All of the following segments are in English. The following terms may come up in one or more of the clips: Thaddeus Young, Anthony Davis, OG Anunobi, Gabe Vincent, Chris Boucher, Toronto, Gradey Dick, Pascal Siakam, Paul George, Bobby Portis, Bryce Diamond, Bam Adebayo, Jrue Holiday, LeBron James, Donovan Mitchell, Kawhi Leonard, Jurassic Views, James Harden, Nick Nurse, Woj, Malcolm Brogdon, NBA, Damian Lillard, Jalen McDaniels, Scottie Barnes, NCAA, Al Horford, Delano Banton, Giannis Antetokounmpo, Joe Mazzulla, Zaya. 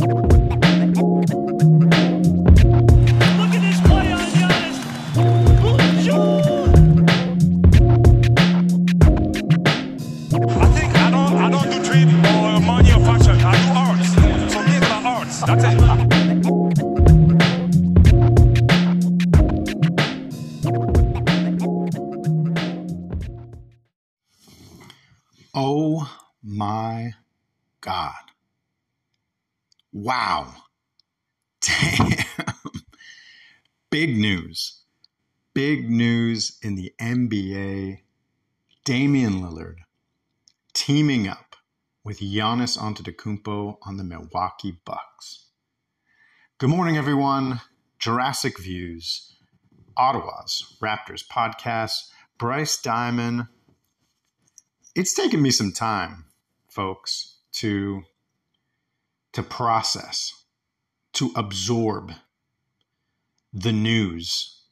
Look at this play on Giannis. I don't do trade or money or function. I do arts. So these are arts. That's it. Oh my God. Wow. Damn. Big news. Big news in the NBA. Damian Lillard teaming up with Giannis Antetokounmpo on the Milwaukee Bucks. Good morning, everyone. Jurassic Views, Ottawa's Raptors podcast, Bryce Diamond. It's taken me some time, folks, to process, to absorb the news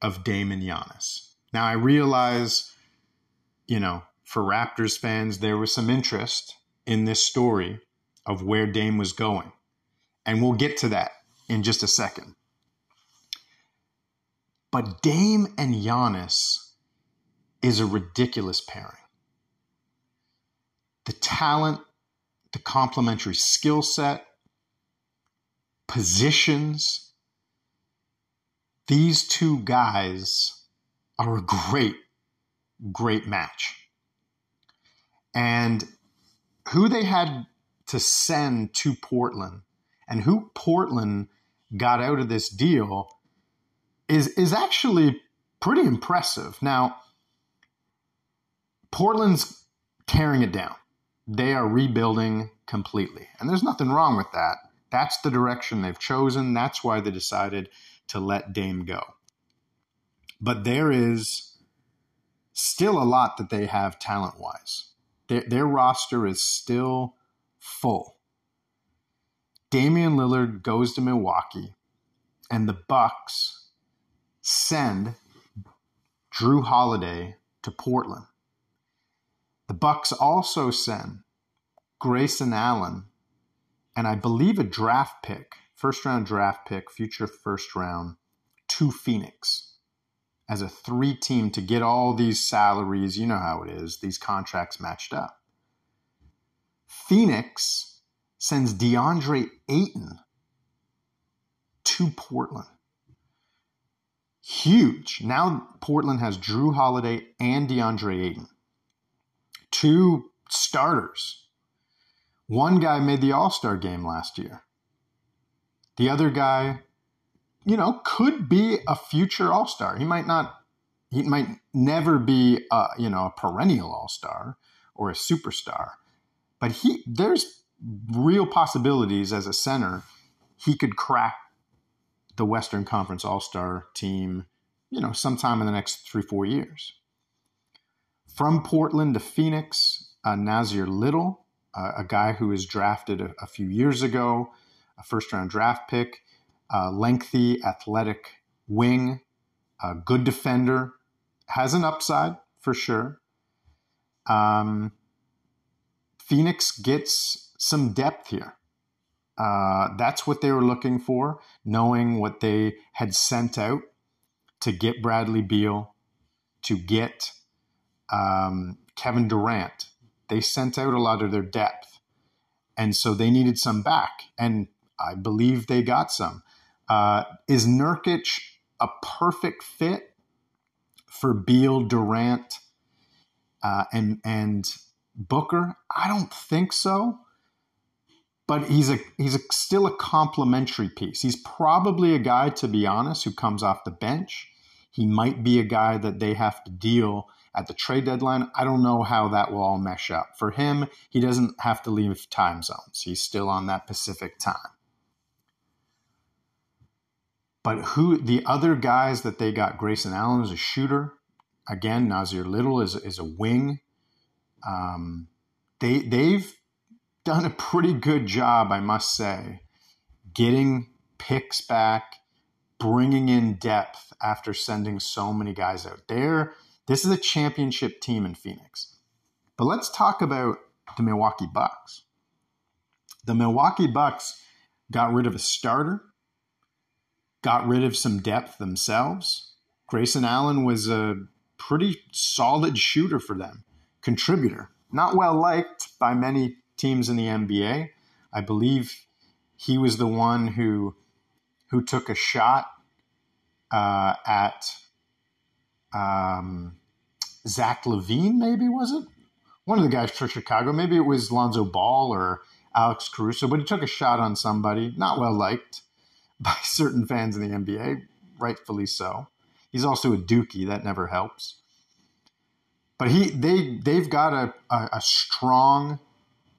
of Dame and Giannis. Now, I realize, you know, for Raptors fans, there was some interest in this story of where Dame was going. And we'll get to that in just a second. But Dame and Giannis is a ridiculous pairing. The talent, the complementary skill set, positions. These two guys are a great, great match. And who they had to send to Portland and who Portland got out of this deal is actually pretty impressive. Now, Portland's tearing it down. They are rebuilding completely. And there's nothing wrong with that. That's the direction they've chosen. That's why they decided to let Dame go. But there is still a lot that they have talent-wise. Their roster is still full. Damian Lillard goes to Milwaukee, and the Bucks send Jrue Holiday to Portland. The Bucks also send Grayson Allen and I believe a draft pick, first-round draft pick, future first-round, to Phoenix as a three-team to get all these salaries, you know how it is, these contracts matched up. Phoenix sends DeAndre Ayton to Portland. Huge. Now Portland has Jrue Holiday and DeAndre Ayton. Two starters. One guy made the All-Star game last year. The other guy, you know, could be a future All-Star. He might never be, a perennial All-Star or a superstar. But there's real possibilities as a center. He could crack the Western Conference All-Star team, you know, sometime in the next 3-4 years. From Portland to Phoenix, Nazir Little, a guy who was drafted a few years ago, a first-round draft pick, lengthy, athletic wing, a good defender, has an upside for sure. Phoenix gets some depth here. That's what they were looking for, knowing what they had sent out to get Bradley Beal, to get Kevin Durant. They sent out a lot of their depth, and so they needed some back, and I believe they got some. Is Nurkic a perfect fit for Beal, Durant, and Booker? I don't think so, but he's still a complementary piece. He's probably a guy, to be honest, who comes off the bench. He might be a guy that they have to deal at the trade deadline. I don't know how that will all mesh up. For him, he doesn't have to leave time zones. He's still on that Pacific time. But who the other guys that they got, Grayson Allen is a shooter. Again, Nazir Little is a wing. They've done a pretty good job, I must say, getting picks back, bringing in depth after sending so many guys out there. This is a championship team in Phoenix. But let's talk about the Milwaukee Bucks. The Milwaukee Bucks got rid of a starter, got rid of some depth themselves. Grayson Allen was a pretty solid shooter for them, contributor. Not well liked by many teams in the NBA. I believe he was the one who took a shot at Zach LaVine, maybe, was it? One of the guys for Chicago. Maybe it was Lonzo Ball or Alex Caruso, but he took a shot on somebody, not well liked by certain fans in the NBA, rightfully so. He's also a dookie. That never helps. But they've got a strong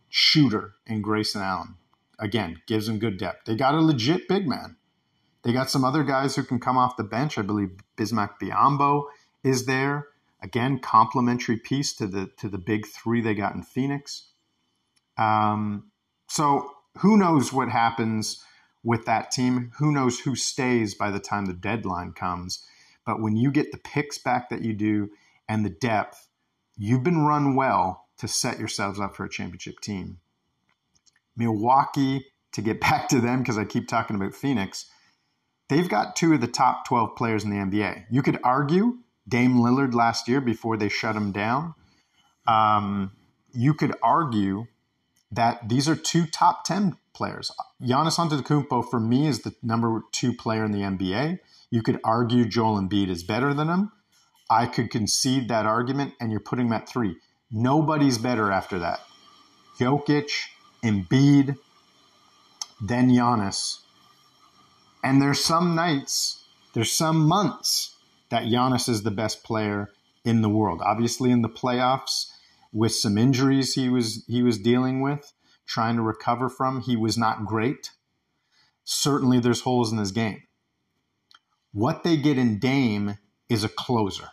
shooter in Grayson Allen. Again, gives them good depth. They got a legit big man. They got some other guys who can come off the bench. I believe Bismack Biyombo is there. Again, complementary piece to the big three they got in Phoenix. So who knows what happens with that team? Who knows who stays by the time the deadline comes? But when you get the picks back that you do and the depth, you've been run well to set yourselves up for a championship team. Milwaukee, to get back to them because I keep talking about Phoenix, they've got two of the top 12 players in the NBA. You could argue Dame Lillard last year before they shut him down. You could argue that these are two top 10 players. Giannis Antetokounmpo, for me, is the number 2 player in the NBA. You could argue Joel Embiid is better than him. I could concede that argument, and you're putting him at 3. Nobody's better after that. Jokic, Embiid, then Giannis. And there's some nights, there's some months that Giannis is the best player in the world. Obviously, in the playoffs, with some injuries he was dealing with, trying to recover from, he was not great. Certainly, there's holes in his game. What they get in Dame is a closer,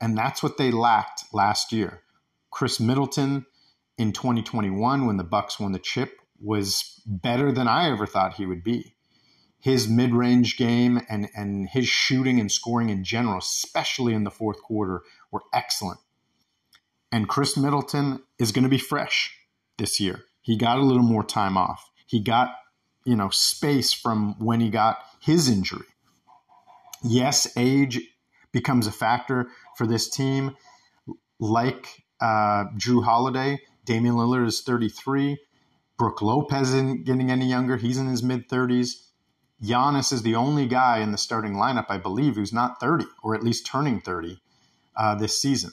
and that's what they lacked last year. Chris Middleton in 2021, when the Bucks won the chip, was better than I ever thought he would be. His mid-range game and his shooting and scoring in general, especially in the fourth quarter, were excellent. And Chris Middleton is going to be fresh this year. He got a little more time off. He got, space from when he got his injury. Yes, age becomes a factor for this team. Like Jrue Holiday, Damian Lillard is 33. Brooke Lopez isn't getting any younger. He's in his mid-30s. Giannis is the only guy in the starting lineup, I believe, who's not 30, or at least turning 30 this season.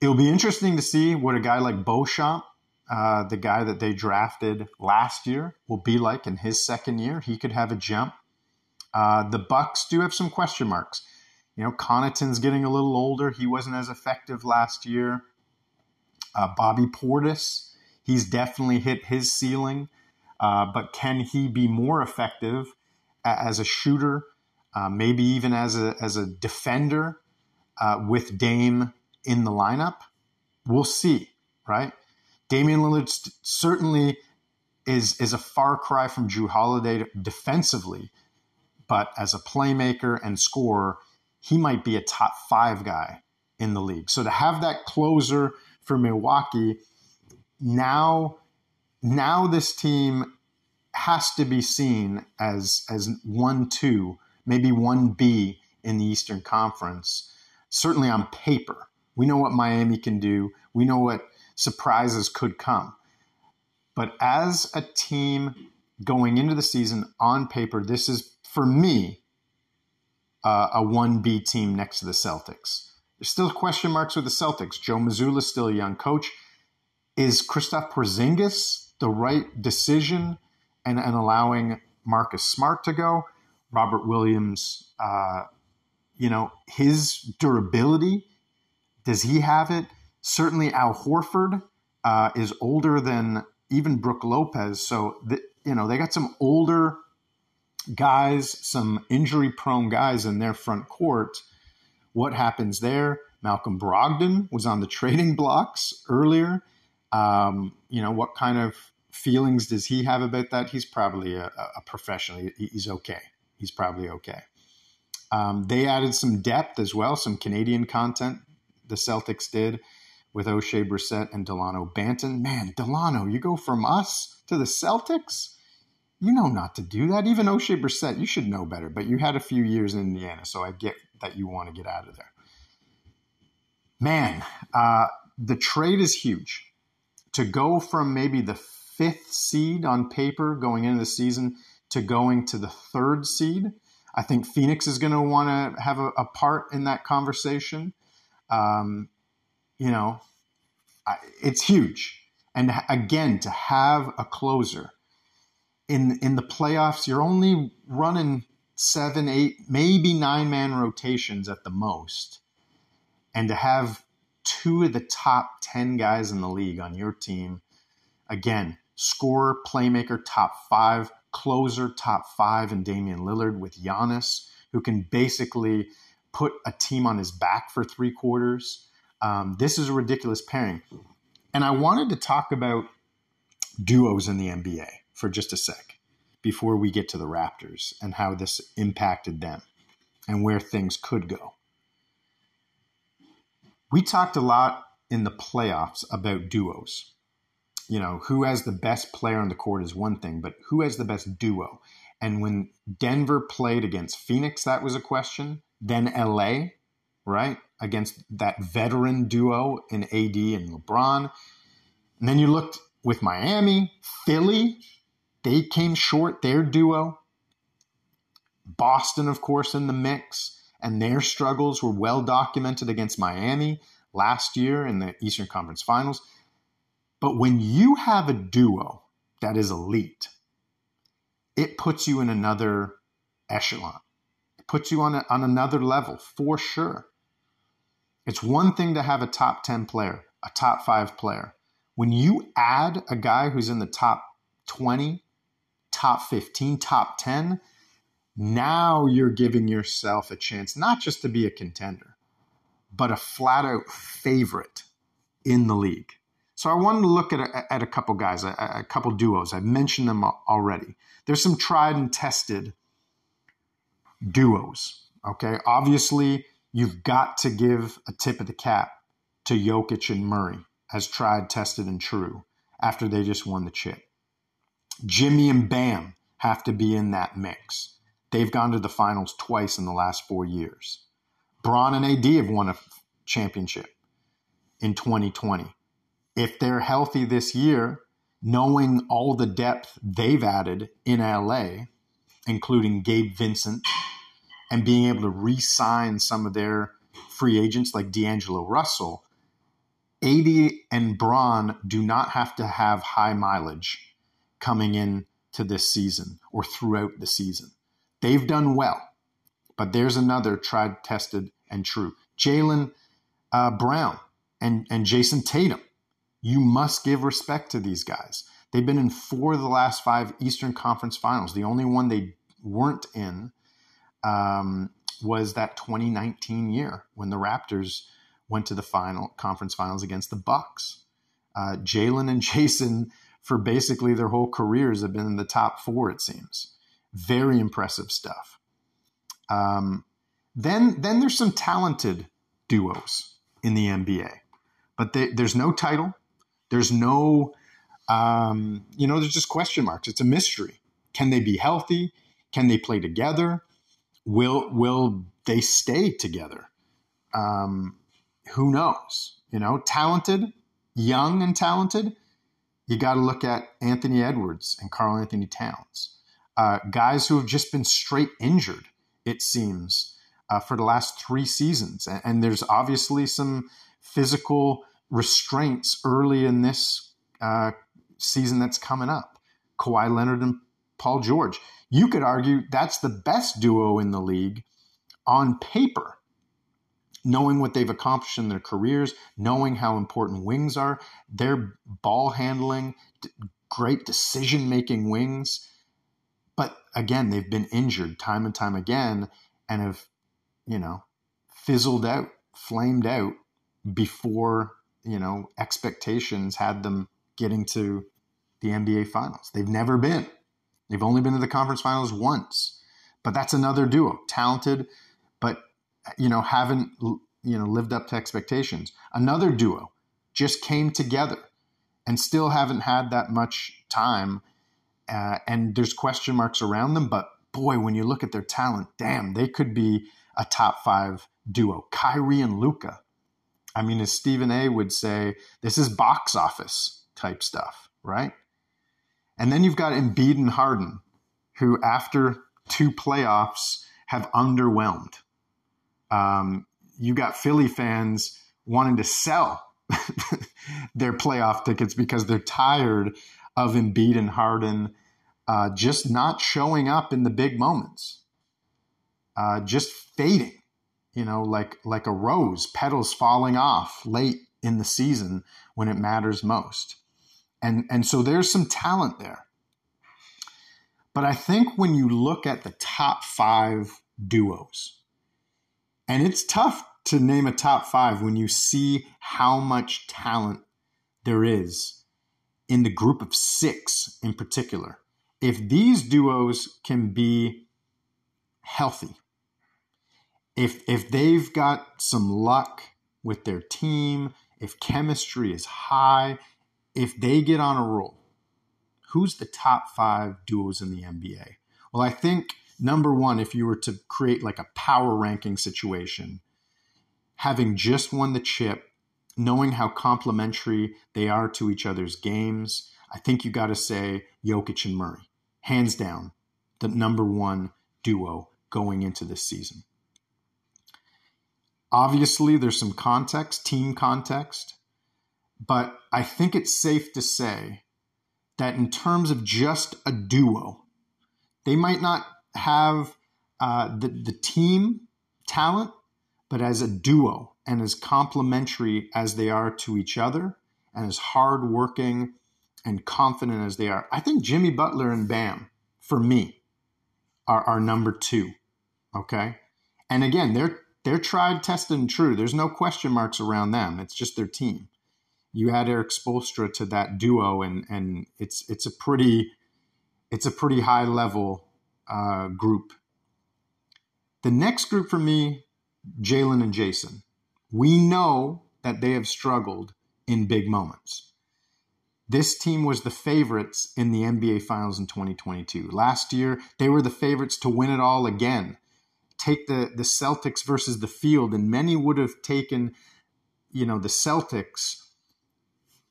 It'll be interesting to see what a guy like Beauchamp, the guy that they drafted last year, will be like in his second year. He could have a jump. The Bucks do have some question marks. Connaughton's getting a little older. He wasn't as effective last year. Bobby Portis, he's definitely hit his ceiling. But can he be more effective as a shooter, maybe even as a defender with Dame in the lineup? We'll see, right? Damian Lillard certainly is a far cry from Jrue Holiday defensively, but as a playmaker and scorer, he might be a top 5 guy in the league. So to have that closer for Milwaukee, now this team has to be seen as 1-2, maybe 1B in the Eastern Conference, certainly on paper. We know what Miami can do. We know what surprises could come. But as a team going into the season on paper, this is, for me, a 1B team next to the Celtics. There's still question marks with the Celtics. Joe Mazzulla is still a young coach. Is Kristaps Porzingis the right decision and allowing Marcus Smart to go? Robert Williams, his durability, does he have it? Certainly Al Horford is older than even Brooke Lopez. So, they got some older guys, some injury-prone guys in their front court. What happens there? Malcolm Brogdon was on the trading blocks earlier. What kind of feelings does he have about that? He's probably a professional. He's okay. He's probably okay. They added some depth as well, some Canadian content the Celtics did with O'Shea Brissett and Delano Banton. Man, Delano, you go from us to the Celtics? You know not to do that. Even O'Shea Brissett, you should know better. But you had a few years in Indiana, so I get that you want to get out of there. Man, the trade is huge. To go from maybe the fifth seed on paper going into the season to going to the third seed, I think Phoenix is going to want to have a part in that conversation. It's huge. And again, to have a closer. In the playoffs, you're only running 7, 8, maybe 9-man rotations at the most. And to have 2 of the top 10 guys in the league on your team, again, scorer, playmaker, top 5, closer, top 5, and Damian Lillard with Giannis, who can basically put a team on his back for 3 quarters. This is a ridiculous pairing. And I wanted to talk about duos in the NBA for just a sec before we get to the Raptors and how this impacted them and where things could go. We talked a lot in the playoffs about duos. You know, who has the best player on the court is one thing, but who has the best duo? And when Denver played against Phoenix, that was a question. Then LA, right, against that veteran duo in AD and LeBron. And then you looked with Miami, Philly, they came short, their duo. Boston, of course, in the mix, and their struggles were well documented against Miami last year in the Eastern Conference Finals. But when you have a duo that is elite, it puts you in another echelon. It puts you on another level for sure. It's one thing to have a top 10 player, a top 5 player. When you add a guy who's in the top 20, top 15, top 10, now you're giving yourself a chance not just to be a contender, but a flat-out favorite in the league. So I wanted to look at a couple guys, a couple duos. I've mentioned them already. There's some tried and tested duos, okay? Obviously, you've got to give a tip of the cap to Jokic and Murray, as tried, tested, and true after they just won the chip. Jimmy and Bam have to be in that mix. They've gone to the finals twice in the last 4 years. Bron and AD have won a championship in 2020. If they're healthy this year, knowing all the depth they've added in LA, including Gabe Vincent, and being able to re-sign some of their free agents like D'Angelo Russell, AD and Bron do not have to have high mileage coming in to this season or throughout the season. They've done well, but there's another tried, tested, and true. Jaylen Brown and Jason Tatum, you must give respect to these guys. They've been in 4 of the last 5 Eastern Conference Finals. The only one they weren't in was that 2019 year when the Raptors went to the conference finals against the Bucks. Jaylen and Jason, for basically their whole careers, have been in the top 4, it seems. Very impressive stuff. Then there's some talented duos in the NBA. But there's no title. There's no, there's just question marks. It's a mystery. Can they be healthy? Can they play together? Will they stay together? Who knows? Talented, young and talented, you got to look at Anthony Edwards and Karl Anthony Towns. Guys who have just been straight injured, it seems, for the last 3 seasons. And there's obviously some physical restraints early in this season that's coming up. Kawhi Leonard and Paul George. You could argue that's the best duo in the league on paper. Knowing what they've accomplished in their careers, knowing how important wings are, their ball handling, great decision-making wings. But again, they've been injured time and time again and have, fizzled out, flamed out before, expectations had them getting to the NBA Finals. They've never been. They've only been to the conference finals once. But that's another duo, talented, but haven't lived up to expectations. Another duo just came together and still haven't had that much time. And there's question marks around them. But boy, when you look at their talent, damn, they could be a top five duo. Kyrie and Luka. I mean, as Stephen A would say, this is box office type stuff, right? And then you've got Embiid and Harden, who after two playoffs have underwhelmed. You got Philly fans wanting to sell their playoff tickets because they're tired of Embiid and Harden just not showing up in the big moments, just fading, like a rose, petals falling off late in the season when it matters most. And so there's some talent there. But I think when you look at the top five duos, and it's tough to name a top five when you see how much talent there is in the group of six in particular. If these duos can be healthy, if they've got some luck with their team, if chemistry is high, if they get on a roll, who's the top five duos in the NBA? Well, I think number one, if you were to create like a power ranking situation, having just won the chip, knowing how complementary they are to each other's games, I think you got to say Jokic and Murray. Hands down, the number one duo going into this season. Obviously, there's some context, team context. But I think it's safe to say that in terms of just a duo, they might not have the team talent, but as a duo and as complementary as they are to each other and as hardworking and confident as they are, I think Jimmy Butler and Bam, for me, are number two, okay? And again, they're tried, tested, and true. There's no question marks around them. It's just their team. You add Eric Spoelstra to that duo, and it's a pretty high level group. The next group for me, Jaylen and Jason. We know that they have struggled in big moments. This team was the favorites in the NBA Finals in 2022. Last year, they were the favorites to win it all again. Take the Celtics versus the field, and many would have taken, the Celtics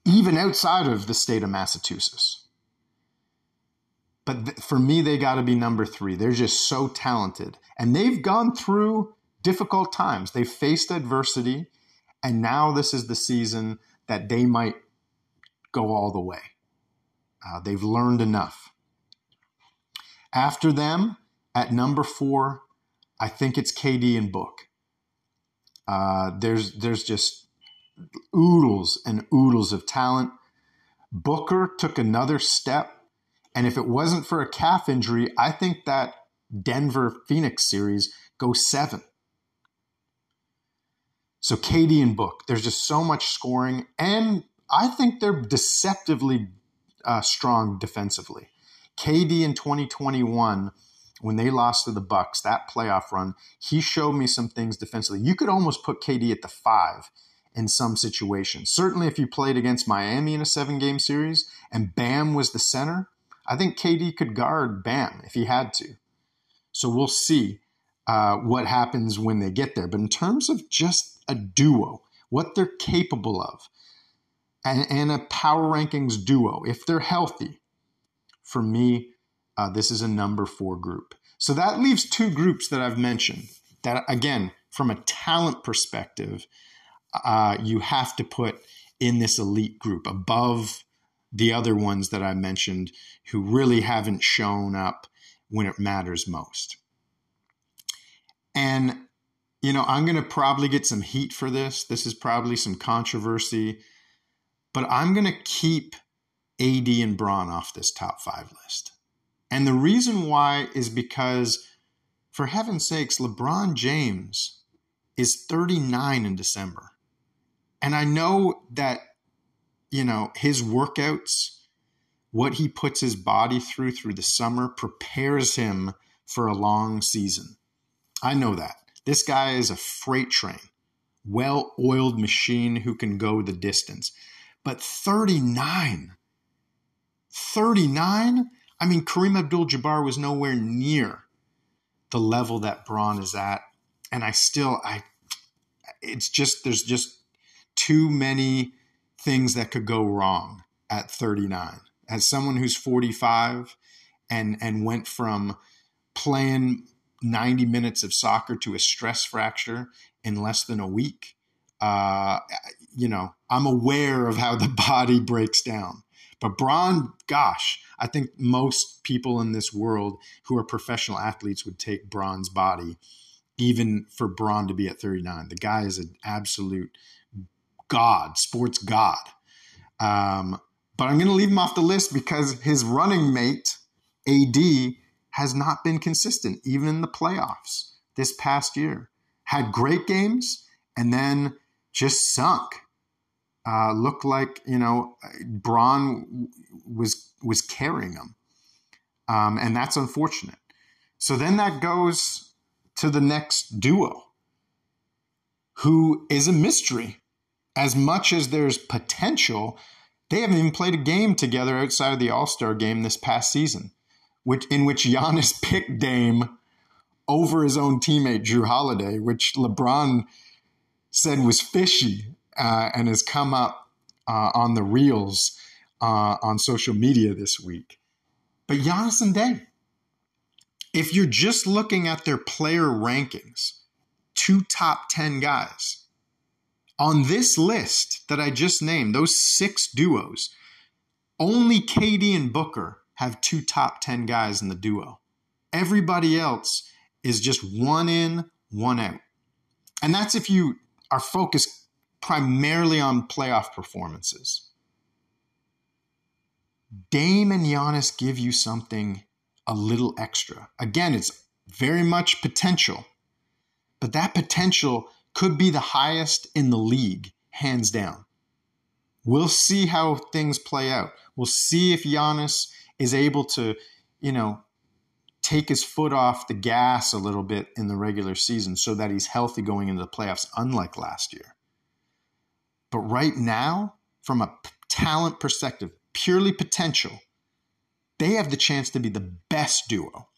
even outside of the state of Massachusetts. But for me, they got to be number three. They're just so talented. And they've gone through difficult times. They've faced adversity. And now this is the season that they might go all the way. They've learned enough. After them, at number four, I think it's KD and Book. There's just oodles and oodles of talent. Booker took another step, and if it wasn't for a calf injury, I think that Denver-Phoenix series goes 7. So KD and Book, there's just so much scoring, and I think they're deceptively strong defensively. KD in 2021, when they lost to the Bucks, that playoff run, he showed me some things defensively. You could almost put KD at the 5 in some situations. Certainly if you played against Miami in a 7-game series and Bam was the center, I think KD could guard Bam if he had to. So we'll see what happens when they get there. But in terms of just a duo, what they're capable of, and a power rankings duo, if they're healthy, for me, this is a number 4 group. So that leaves two groups that I've mentioned that, again, from a talent perspective, you have to put in this elite group above the other ones that I mentioned who really haven't shown up when it matters most. And, I'm going to probably get some heat for this. This is probably some controversy, but I'm going to keep AD and Bron off this top 5 list. And the reason why is because, for heaven's sakes, LeBron James is 39 in December. And I know that, his workouts, what he puts his body through the summer, prepares him for a long season. I know that. This guy is a freight train well-oiled machine who can go the distance. But 39? I mean, Kareem Abdul-Jabbar was nowhere near the level that Bron is at. And there's just too many things that could go wrong at 39. As someone who's 45 and went from playing 90 minutes of soccer to a stress fracture in less than a week, I'm aware of how the body breaks down. But Bron, gosh, I think most people in this world who are professional athletes would take Bron's body, even for Bron to be at 39. The guy is an absolute god, sports god. But I'm going to leave him off the list because his running mate, AD, has not been consistent, even in the playoffs this past year. Had great games and then just sunk. Looked like, Bron was carrying him. And that's unfortunate. So then that goes to the next duo, who is a mystery. As much as there's potential, they haven't even played a game together outside of the All-Star game this past season, in which Giannis picked Dame over his own teammate, Jrue Holiday, which LeBron said was fishy. And has come up on the reels on social media this week. But Giannis and Dame, if you're just looking at their player rankings, two top 10 guys, on this list that I just named, those six duos, only KD and Booker have two top 10 guys in the duo. Everybody else is just one in, one out. And that's if you are focused primarily on playoff performances. Dame and Giannis give you something a little extra. Again, it's very much potential, but that potential could be the highest in the league, hands down. We'll see how things play out. We'll see if Giannis is able to, take his foot off the gas a little bit in the regular season so that he's healthy going into the playoffs, unlike last year. But right now, from a talent perspective, purely potential, they have the chance to be the best duo.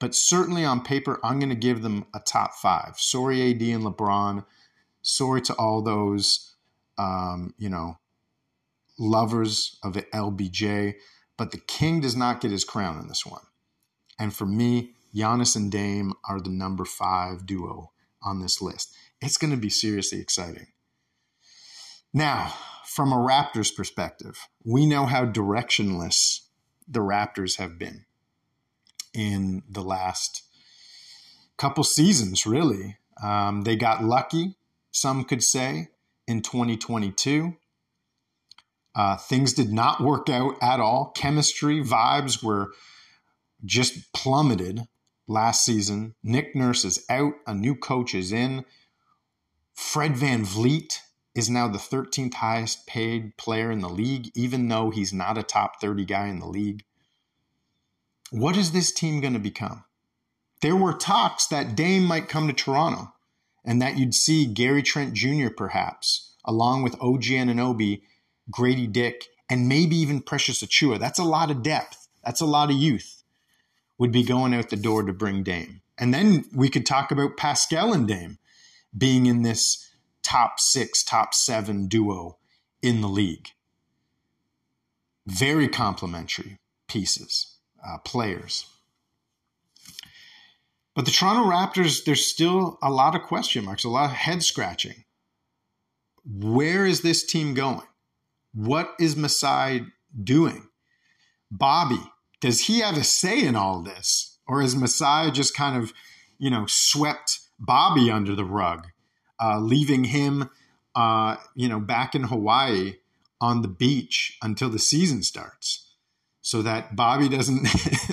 But certainly on paper, I'm going to give them a top five. Sorry, AD and LeBron. Sorry to all those, lovers of LBJ. But the king does not get his crown in this one. And for me, Giannis and Dame are the number five duo on this list. It's going to be seriously exciting. Now, from a Raptors perspective, we know how directionless the Raptors have been in the last couple seasons, really. They got lucky, some could say, in 2022. Things did not work out at all. Chemistry, vibes were just plummeted last season. Nick Nurse is out. A new coach is in. Fred VanVleet is now the 13th highest paid player in the league, even though he's not a top 30 guy in the league. What is this team going to become? There were talks that Dame might come to Toronto and that you'd see Gary Trent Jr. perhaps, along with OG Anunobi, Gradey Dick, and maybe even Precious Achiuwa. That's a lot of depth. That's a lot of youth would be going out the door to bring Dame. And then we could talk about Pascal and Dame being in this top six, top seven duo in the league. Very complementary pieces, players. But the Toronto Raptors, there's still a lot of question marks, a lot of head scratching. Where is this team going? What is Masai doing? Bobby, does he have a say in all this? Or is Masai just kind of, swept Bobby under the rug? Leaving him, back in Hawaii on the beach until the season starts so that Bobby doesn't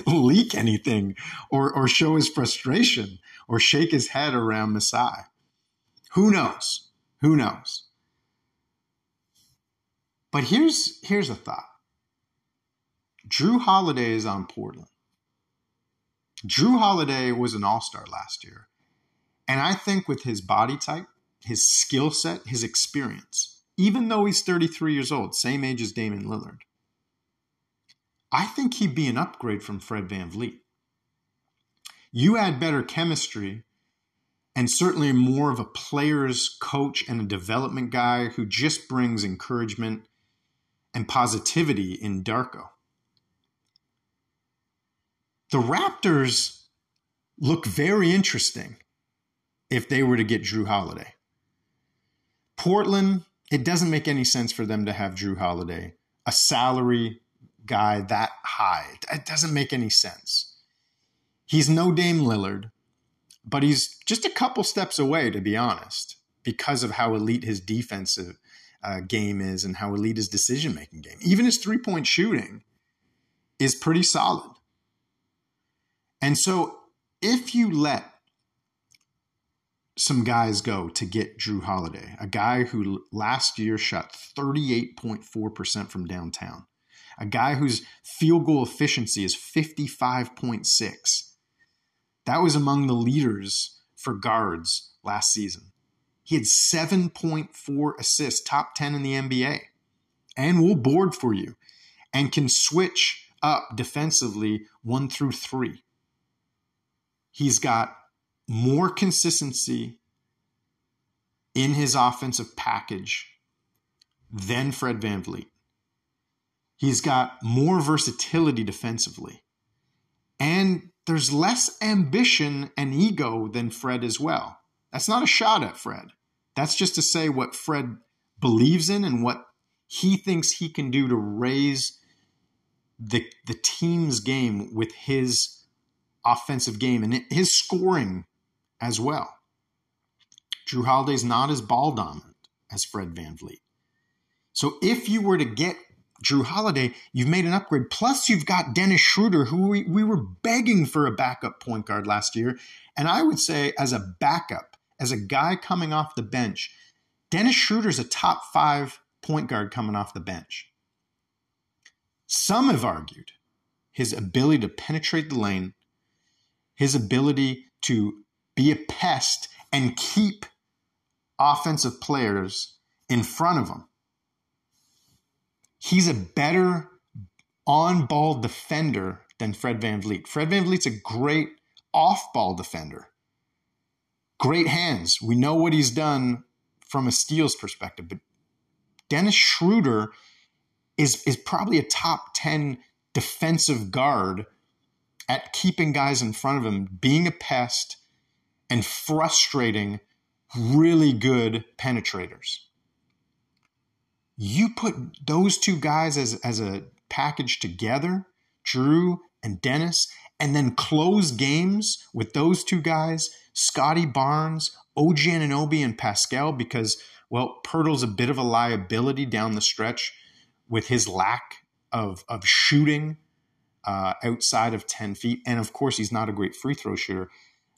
leak anything or show his frustration or shake his head around Masai. Who knows? But here's a thought. Jrue Holiday is on Portland. Jrue Holiday was an all-star last year. And I think with his body type, his skill set, his experience, even though he's 33 years old, same age as Damian Lillard. I think he'd be an upgrade from Fred VanVleet. You add better chemistry and certainly more of a player's coach and a development guy who just brings encouragement and positivity in Darko. The Raptors look very interesting if they were to get Jrue Holiday. Portland, it doesn't make any sense for them to have Jrue Holiday, a salary guy that high. It doesn't make any sense. He's no Dame Lillard, but he's just a couple steps away, to be honest, because of how elite his defensive game is and how elite his decision-making game. Even his three-point shooting is pretty solid. And so if you let some guys go to get Jrue Holiday, a guy who last year shot 38.4% from downtown, a guy whose field goal efficiency is 55.6%. That was among the leaders for guards last season. He had 7.4 assists, top 10 in the NBA, and will board for you and can switch up defensively 1 through 3. He's got more consistency in his offensive package than Fred VanVleet. He's got more versatility defensively. And there's less ambition and ego than Fred as well. That's not a shot at Fred. That's just to say what Fred believes in and what he thinks he can do to raise the team's game with his offensive game and his scoring as well. Jrue Holiday's not as ball dominant as Fred VanVleet. So if you were to get Jrue Holiday, you've made an upgrade. Plus, you've got Dennis Schroeder, who we were begging for a backup point guard last year. And I would say as a backup, as a guy coming off the bench, Dennis Schroeder's a top 5 point guard coming off the bench. Some have argued his ability to penetrate the lane, his ability to be a pest and keep offensive players in front of him. He's a better on-ball defender than Fred VanVleet. Fred VanVleet's a great off-ball defender. Great hands. We know what he's done from a steals perspective. But Dennis Schroeder is probably a top 10 defensive guard at keeping guys in front of him, being a pest, and frustrating really good penetrators. You put those two guys as a package together, Jrue and Dennis, and then close games with those two guys, Scotty Barnes, OG Anunobi, and Pascal, because, well, Pirtle's a bit of a liability down the stretch with his lack of shooting outside of 10 feet. And, of course, he's not a great free throw shooter.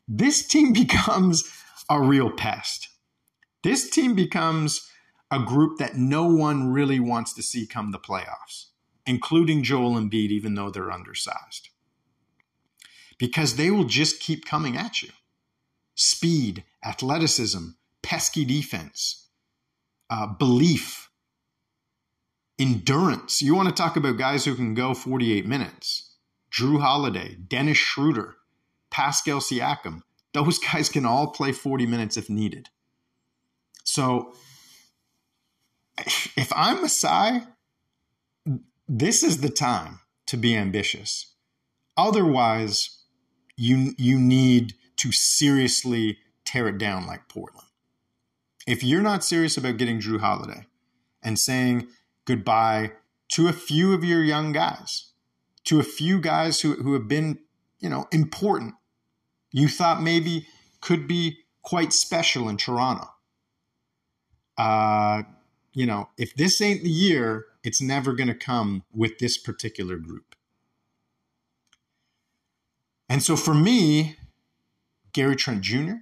This team becomes a real pest. This team becomes a group that no one really wants to see come the playoffs, including Joel Embiid, even though they're undersized. Because they will just keep coming at you. Speed, athleticism, pesky defense, belief, endurance. You want to talk about guys who can go 48 minutes. Jrue Holiday, Dennis Schroeder, Pascal Siakam. Those guys can all play 40 minutes if needed. So if I'm Masai, this is the time to be ambitious. Otherwise, you need to seriously tear it down like Portland. If you're not serious about getting Jrue Holiday and saying goodbye to a few of your young guys, to a few guys who have been, important, you thought maybe could be quite special in Toronto. If this ain't the year, it's never going to come with this particular group. And so for me, Gary Trent Jr.,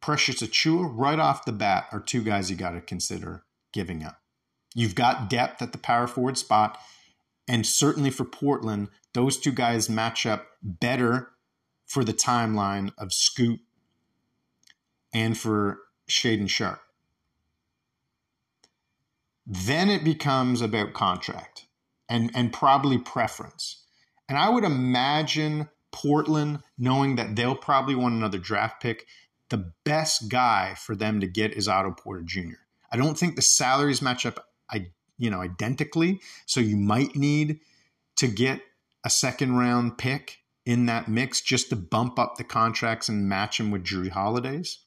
Precious Achiuwa, right off the bat are two guys you got to consider giving up. You've got depth at the power forward spot, and certainly for Portland, those two guys match up better for the timeline of Scoot and for Shaedon Sharpe. Then it becomes about contract and probably preference. And I would imagine Portland, knowing that they'll probably want another draft pick, the best guy for them to get is Otto Porter Jr. I don't think the salaries match up identically, so you might need to get a second-round pick in that mix just to bump up the contracts and match them with Jrue Holiday's.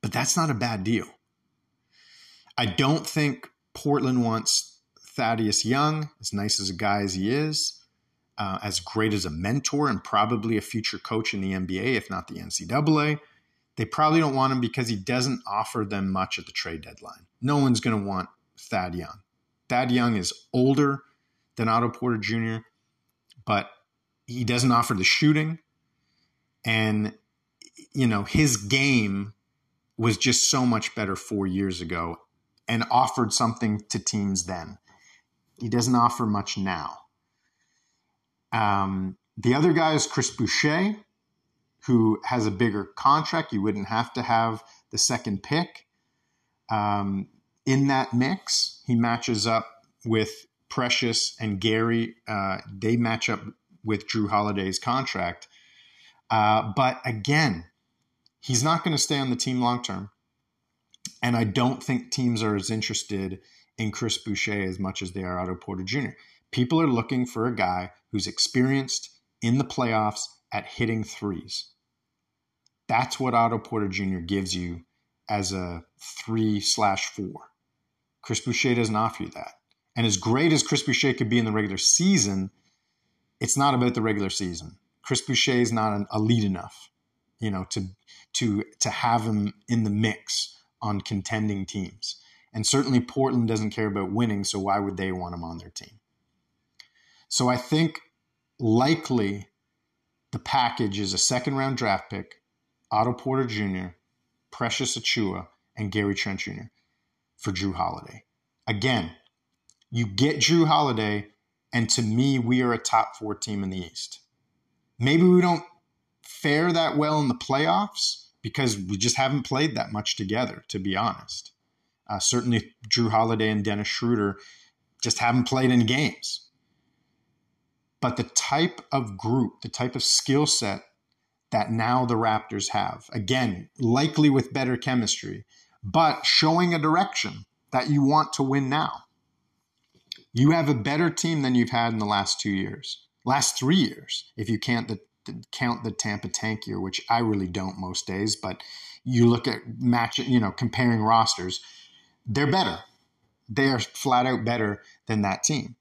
But that's not a bad deal. I don't think Portland wants Thaddeus Young, as nice as a guy as he is, as great as a mentor and probably a future coach in the NBA, if not the NCAA. They probably don't want him because he doesn't offer them much at the trade deadline. No one's going to want Thad Young. Thad Young is older than Otto Porter Jr., but he doesn't offer the shooting. And, his game was just so much better 4 years ago and offered something to teams then. He doesn't offer much now. The other guy is Chris Boucher, who has a bigger contract. You wouldn't have to have the second pick. In that mix, he matches up with Precious and Gary. They match up with Jrue Holiday's contract. But again, he's not going to stay on the team long-term. And I don't think teams are as interested in Chris Boucher as much as they are Otto Porter Jr. People are looking for a guy who's experienced in the playoffs at hitting threes. That's what Otto Porter Jr. gives you as a 3/4. Chris Boucher doesn't offer you that. And as great as Chris Boucher could be in the regular season, it's not about the regular season. Chris Boucher is not an elite enough, to have him in the mix on contending teams. And certainly Portland doesn't care about winning, so why would they want him on their team? So I think likely the package is a second-round draft pick, Otto Porter Jr., Precious Achiuwa, and Gary Trent Jr. for Jrue Holiday. Again, you get Jrue Holiday, and to me, we are a top-4 team in the East. Maybe we don't fare that well in the playoffs because we just haven't played that much together, to be honest. Certainly, Jrue Holiday and Dennis Schroeder just haven't played any games. But the type of group, the type of skill set that now the Raptors have, again, likely with better chemistry, but showing a direction that you want to win now. You have a better team than you've had in the last 3 years, if you can't count the Tampa tank year, which I really don't most days, but you look at comparing rosters, they're better. They are flat out better than that team.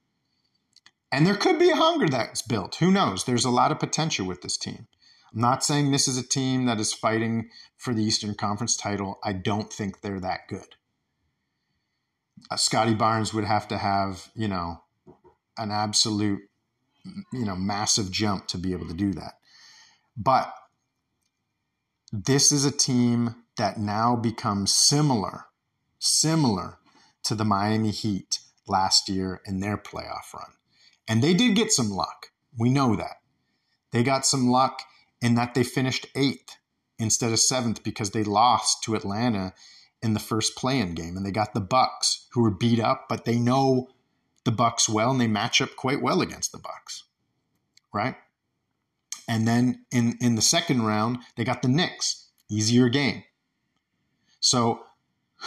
And there could be a hunger that's built. Who knows? There's a lot of potential with this team. I'm not saying this is a team that is fighting for the Eastern Conference title. I don't think they're that good. Scotty Barnes would have to have, an absolute, massive jump to be able to do that. But this is a team that now becomes similar to the Miami Heat last year in their playoff run. And they did get some luck. We know that. They got some luck in that they finished 8th instead of 7th because they lost to Atlanta in the first play-in game. And they got the Bucks, who were beat up, but they know the Bucks well, and they match up quite well against the Bucks, right? And then in the second round, they got the Knicks. Easier game. So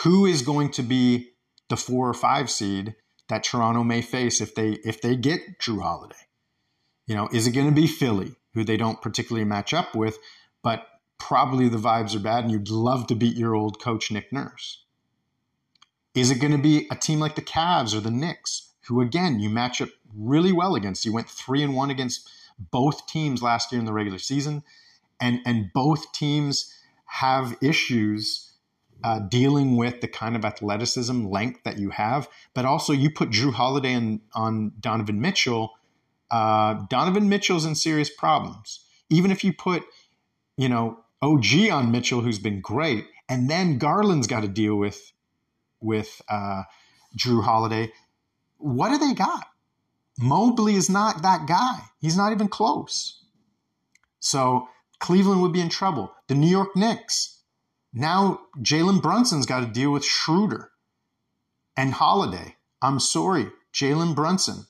who is going to be the 4 or 5 seed that Toronto may face if they get Jrue Holiday? Is it going to be Philly, who they don't particularly match up with, but probably the vibes are bad and you'd love to beat your old coach, Nick Nurse? Is it going to be a team like the Cavs or the Knicks, who, again, you match up really well against? You went 3-1 against both teams last year in the regular season, and both teams have issues dealing with the kind of athleticism, length that you have, but also you put Jrue Holiday on Donovan Mitchell. Donovan Mitchell's in serious problems. Even if you put, OG on Mitchell, who's been great, and then Garland's got to deal with Jrue Holiday. What do they got? Mobley is not that guy. He's not even close. So Cleveland would be in trouble. The New York Knicks. Now Jalen Brunson's got to deal with Schroeder and Holiday. I'm sorry, Jalen Brunson.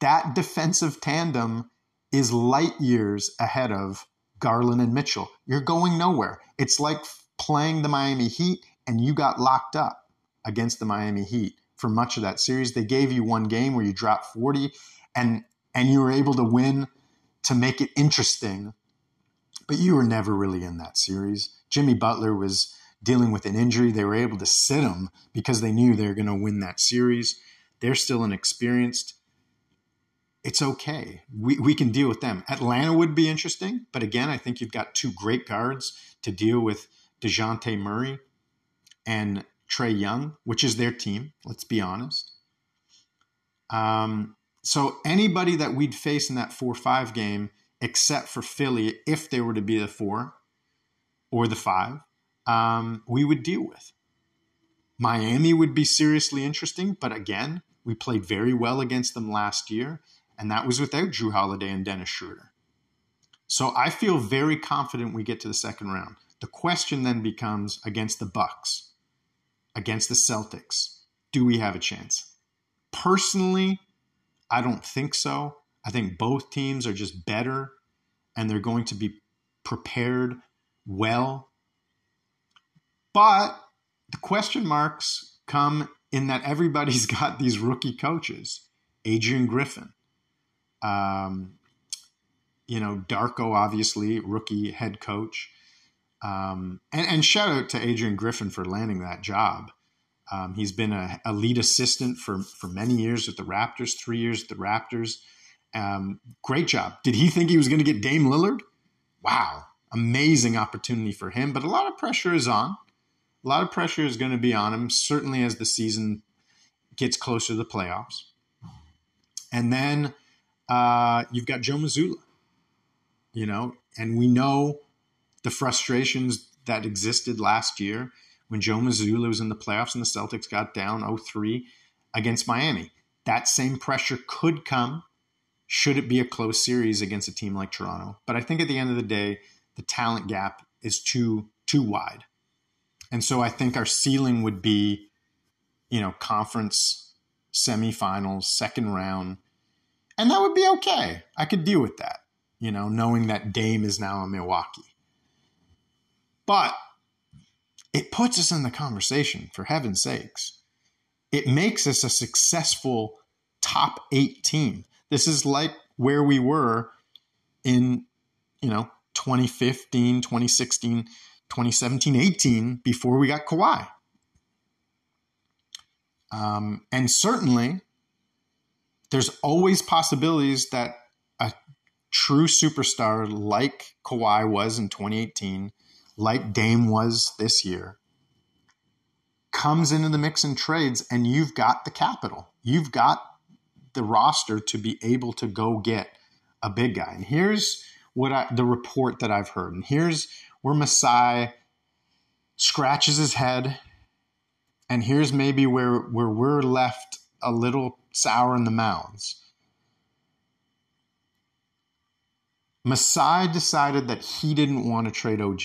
That defensive tandem is light years ahead of Garland and Mitchell. You're going nowhere. It's like playing the Miami Heat and you got locked up against the Miami Heat for much of that series. They gave you one game where you dropped 40 and you were able to win to make it interesting, but you were never really in that series. Jimmy Butler was dealing with an injury. They were able to sit him because they knew they were going to win that series. They're still inexperienced. It's okay. We can deal with them. Atlanta would be interesting, but again, I think you've got two great guards to deal with DeJounte Murray and Trae Young, which is their team, let's be honest. So anybody that we'd face in that 4-5 game, except for Philly, if they were to be the 4 or the 5, we would deal with. Miami would be seriously interesting, but again, we played very well against them last year, and that was without Jrue Holiday and Dennis Schroeder. So I feel very confident we get to the second round. The question then becomes against the Bucks, against the Celtics, do we have a chance? Personally, I don't think so. I think both teams are just better and they're going to be prepared well. But the question marks come in that everybody's got these rookie coaches. Adrian Griffin, Darko, obviously, rookie head coach. And shout out to Adrian Griffin for landing that job. He's been a lead assistant for many years with the Raptors, 3 years at the Raptors. Great job. Did he think he was going to get Dame Lillard? Wow. Amazing opportunity for him. But a lot of pressure is on. A lot of pressure is going to be on him, certainly as the season gets closer to the playoffs. And then you've got Joe Mazzulla, and we know the frustrations that existed last year when Joe Mazzulla was in the playoffs and the Celtics got down 0-3 against Miami. That same pressure could come should it be a close series against a team like Toronto. But I think at the end of the day, the talent gap is too wide. And so I think our ceiling would be, conference, semifinals, second round. And that would be okay. I could deal with that, knowing that Dame is now in Milwaukee. But it puts us in the conversation, for heaven's sakes. It makes us a successful top 8 team. This is like where we were in, 2015, 2016, 2017, 18, before we got Kawhi. And certainly, there's always possibilities that a true superstar like Kawhi was in 2018, like Dame was this year, comes into the mix and trades, and you've got the capital. You've got the roster to be able to go get a big guy. And here's the report that I've heard. And here's where Masai scratches his head. And here's maybe where we're left a little sour in the mouths. Masai decided that he didn't want to trade OG.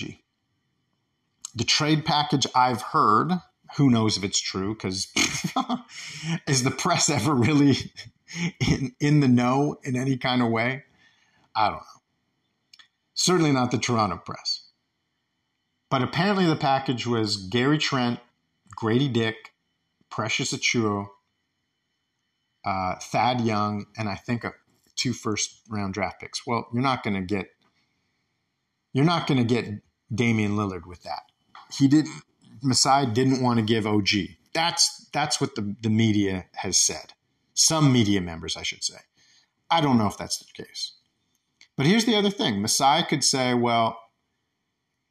The trade package I've heard, who knows if it's true, because is the press ever really in the know in any kind of way? I don't know. Certainly not the Toronto press. But apparently the package was Gary Trent, Gradey Dick, Precious Achiuwa, Thad Young, and I think 2 first-round draft picks. Well, you're not going to get Damian Lillard with that. Masai didn't want to give OG. That's what the media has said. Some media members, I should say. I don't know if that's the case. But here's the other thing. Masai could say, well,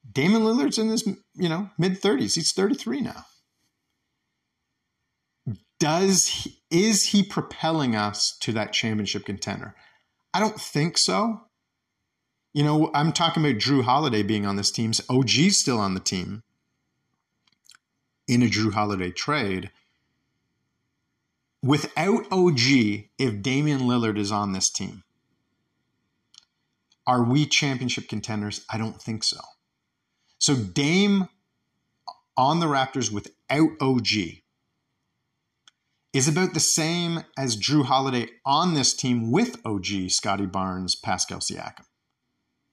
Damian Lillard's in his, mid-30s. He's 33 now. Is he propelling us to that championship contender? I don't think so. I'm talking about Jrue Holiday being on this team. So OG's still on the team in a Jrue Holiday trade. Without OG, if Damian Lillard is on this team, are we championship contenders? I don't think so. So Dame on the Raptors without OG is about the same as Jrue Holiday on this team with OG, Scottie Barnes, Pascal Siakam,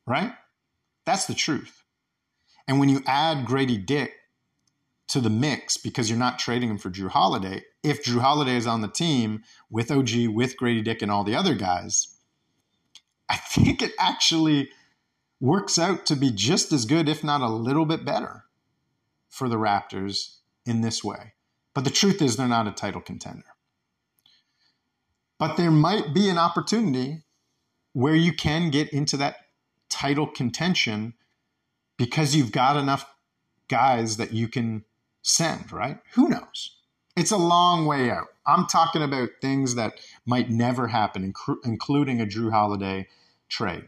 right? That's the truth. And when you add Gradey Dick to the mix, because you're not trading him for Jrue Holiday, if Jrue Holiday is on the team with OG, with Gradey Dick and all the other guys, I think it actually works out to be just as good, if not a little bit better for the Raptors in this way. But the truth is they're not a title contender. But there might be an opportunity where you can get into that title contention because you've got enough guys that you can send, right? Who knows? It's a long way out. I'm talking about things that might never happen, including a Jrue Holiday trade.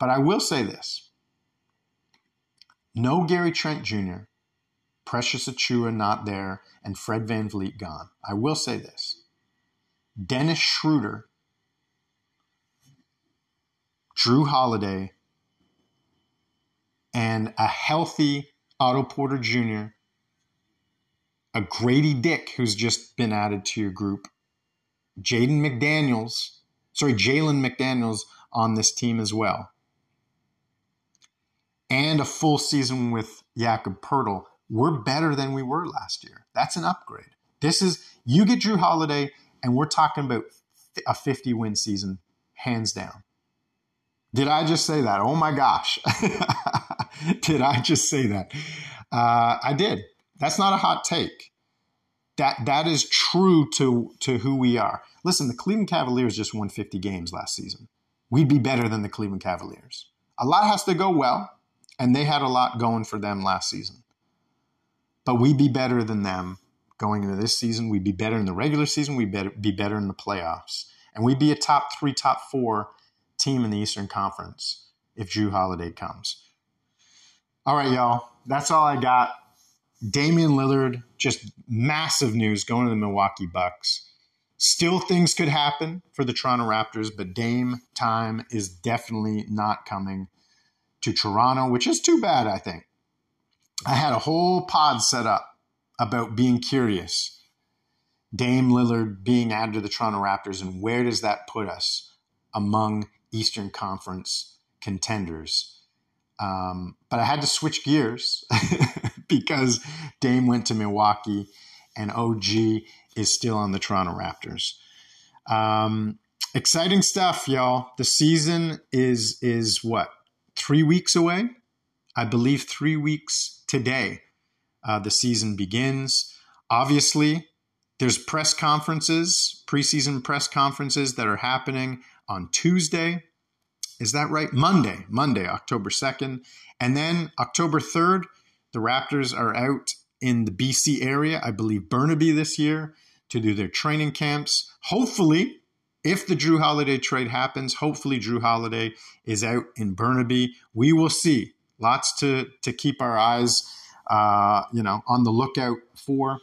But I will say this. No Gary Trent Jr., Precious Achiuwa not there, and Fred VanVleet gone. I will say this. Dennis Schroeder, Jrue Holiday, and a healthy Otto Porter Jr., a Gradey Dick who's just been added to your group, Jalen McDaniels on this team as well, and a full season with Jakob Poeltl. We're better than we were last year. That's an upgrade. This is, you get Jrue Holiday, and we're talking about a 50-win season, hands down. Did I just say that? Oh, my gosh. Did I just say that? I did. That's not a hot take. That is true to who we are. Listen, the Cleveland Cavaliers just won 50 games last season. We'd be better than the Cleveland Cavaliers. A lot has to go well, and they had a lot going for them last season. But we'd be better than them going into this season. We'd be better in the regular season. We'd be better in the playoffs. And we'd be a top three, top four team in the Eastern Conference if Jrue Holiday comes. All right, y'all. That's all I got. Damian Lillard, just massive news going to the Milwaukee Bucks. Still things could happen for the Toronto Raptors, but Dame time is definitely not coming to Toronto, which is too bad, I think. I had a whole pod set up about being curious. Dame Lillard being added to the Toronto Raptors, and where does that put us among Eastern Conference contenders? But I had to switch gears because Dame went to Milwaukee and OG is still on the Toronto Raptors. Exciting stuff, y'all. The season is what? 3 weeks away? I believe 3 weeks today the season begins. Obviously, there's press conferences, preseason press conferences that are happening on Tuesday. Is that right? Monday, October 2nd. And then October 3rd, the Raptors are out in the BC area, I believe Burnaby this year, to do their training camps. Hopefully, if the Jrue Holiday trade happens, hopefully Jrue Holiday is out in Burnaby. We will see. Lots to keep our eyes, on the lookout for.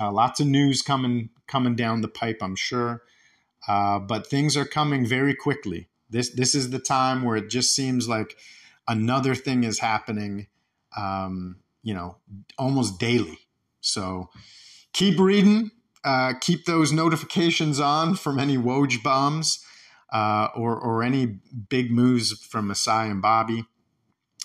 Lots of news coming down the pipe, I'm sure. But things are coming very quickly. This is the time where it just seems like another thing is happening, almost daily. So keep reading. Keep those notifications on from any Woj bombs or any big moves from Masai and Bobby.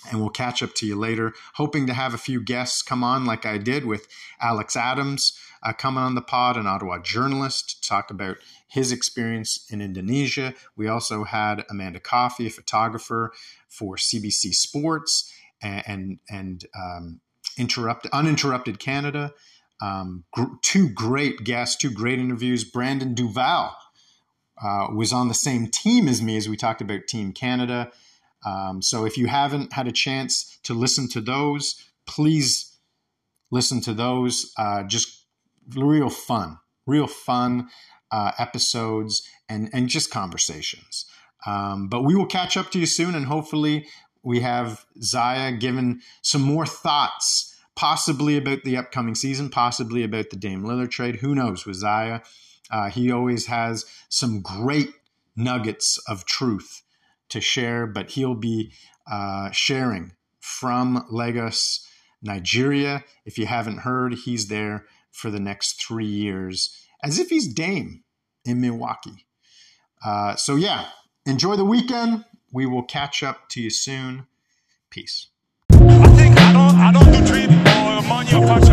And we'll catch up to you later. Hoping to have a few guests come on like I did with Alex Adams coming on the pod, an Ottawa journalist, to talk about his experience in Indonesia. We also had Amanda Coffey, a photographer for CBC Sports and Uninterrupted Canada. Two great guests, two great interviews. Brandon Duval was on the same team as me as we talked about Team Canada. So if you haven't had a chance to listen to those, please listen to those. Just real fun episodes and just conversations. But we will catch up to you soon, and hopefully we have Zaya given some more thoughts, possibly about the upcoming season, possibly about the Dame Lillard trade. Who knows with Zaya? He always has some great nuggets of truth to share, but he'll be sharing from Lagos, Nigeria. If you haven't heard, he's there for the next 3 years, as if he's Dame in Milwaukee. So yeah, enjoy the weekend. We will catch up to you soon. Peace. I think I don't do treatment or money or